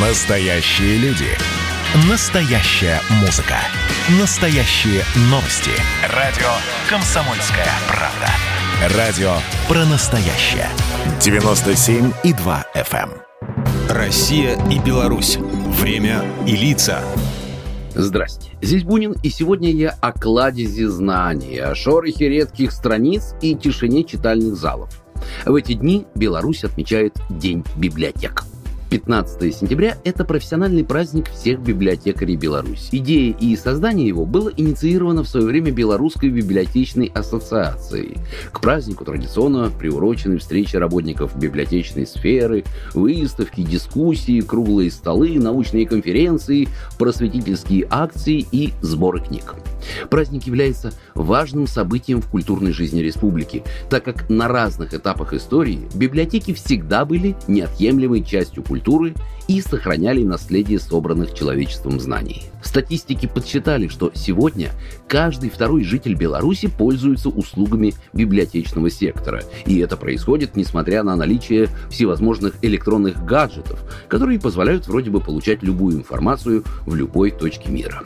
Настоящие люди. Настоящая музыка. Настоящие новости. Радио «Комсомольская правда». Радио про настоящее. 97,2 FM. Россия и Беларусь. Время и лица. Здрасте, здесь Бунин, и сегодня я о кладезе знаний, о шорохе редких страниц и тишине читальных залов. В эти дни Беларусь отмечает День библиотек. 15 сентября – это профессиональный праздник всех библиотекарей Беларуси. Идея и создание его было инициировано в свое время Белорусской библиотечной ассоциацией. К празднику традиционно приурочены встречи работников библиотечной сферы, выставки, дискуссии, круглые столы, научные конференции, просветительские акции и сборы книг. Праздник является важным событием в культурной жизни республики, так как на разных этапах истории библиотеки всегда были неотъемлемой частью культуры и сохраняли наследие собранных человечеством знаний. Статистики подсчитали, что сегодня каждый второй житель Беларуси пользуется услугами библиотечного сектора, и это происходит несмотря на наличие всевозможных электронных гаджетов, которые позволяют вроде бы получать любую информацию в любой точке мира.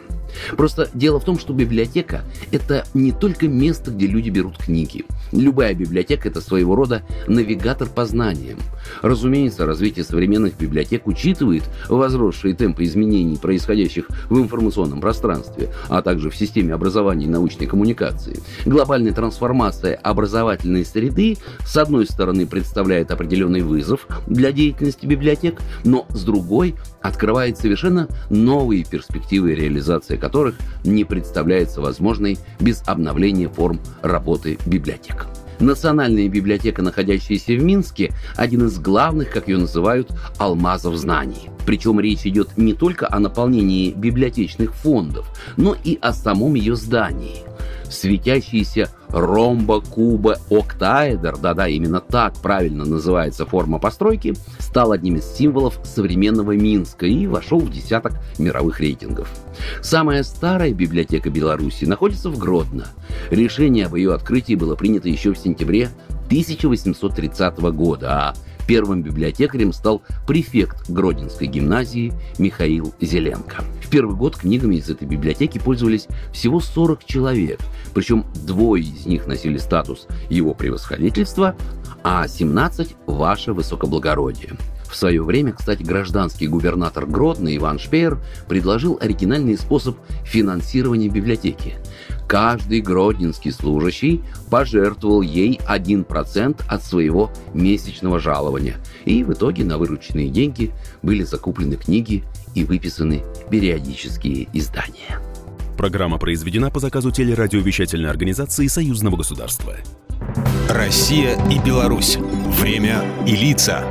Просто дело в том, что библиотека – это не только место, где люди берут книги. Любая библиотека – это своего рода навигатор по знаниям. Разумеется, развитие современных библиотек учитывает возросшие темпы изменений, происходящих в информационном пространстве, а также в системе образования и научной коммуникации. Глобальная трансформация образовательной среды, с одной стороны, представляет определенный вызов для деятельности библиотек, но, с другой, открывает совершенно новые перспективы реализации которых не представляется возможной без обновления форм работы библиотек. Национальная библиотека, находящаяся в Минске, один из главных, как ее называют, алмазов знаний. Причем речь идет не только о наполнении библиотечных фондов, но и о самом ее здании. Светящийся ромбо-кубо-октаэдр, да-да, именно так правильно называется форма постройки, стал одним из символов современного Минска и вошел в десяток мировых рейтингов. Самая старая библиотека Беларуси находится в Гродно. Решение об ее открытии было принято еще в сентябре 1830 года, а первым библиотекарем стал префект Гродненской гимназии Михаил Зеленко. В первый год книгами из этой библиотеки пользовались всего 40 человек, причем двое из них носили статус «Его превосходительства», а 17 – «Ваше высокоблагородие». В свое время, кстати, гражданский губернатор Гродно Иван Шпеер предложил оригинальный способ финансирования библиотеки. Каждый гродненский служащий пожертвовал ей 1% от своего месячного жалования. И в итоге на вырученные деньги были закуплены книги и выписаны периодические издания. Программа произведена по заказу телерадиовещательной организации Союзного государства. Россия и Беларусь. Время и лица.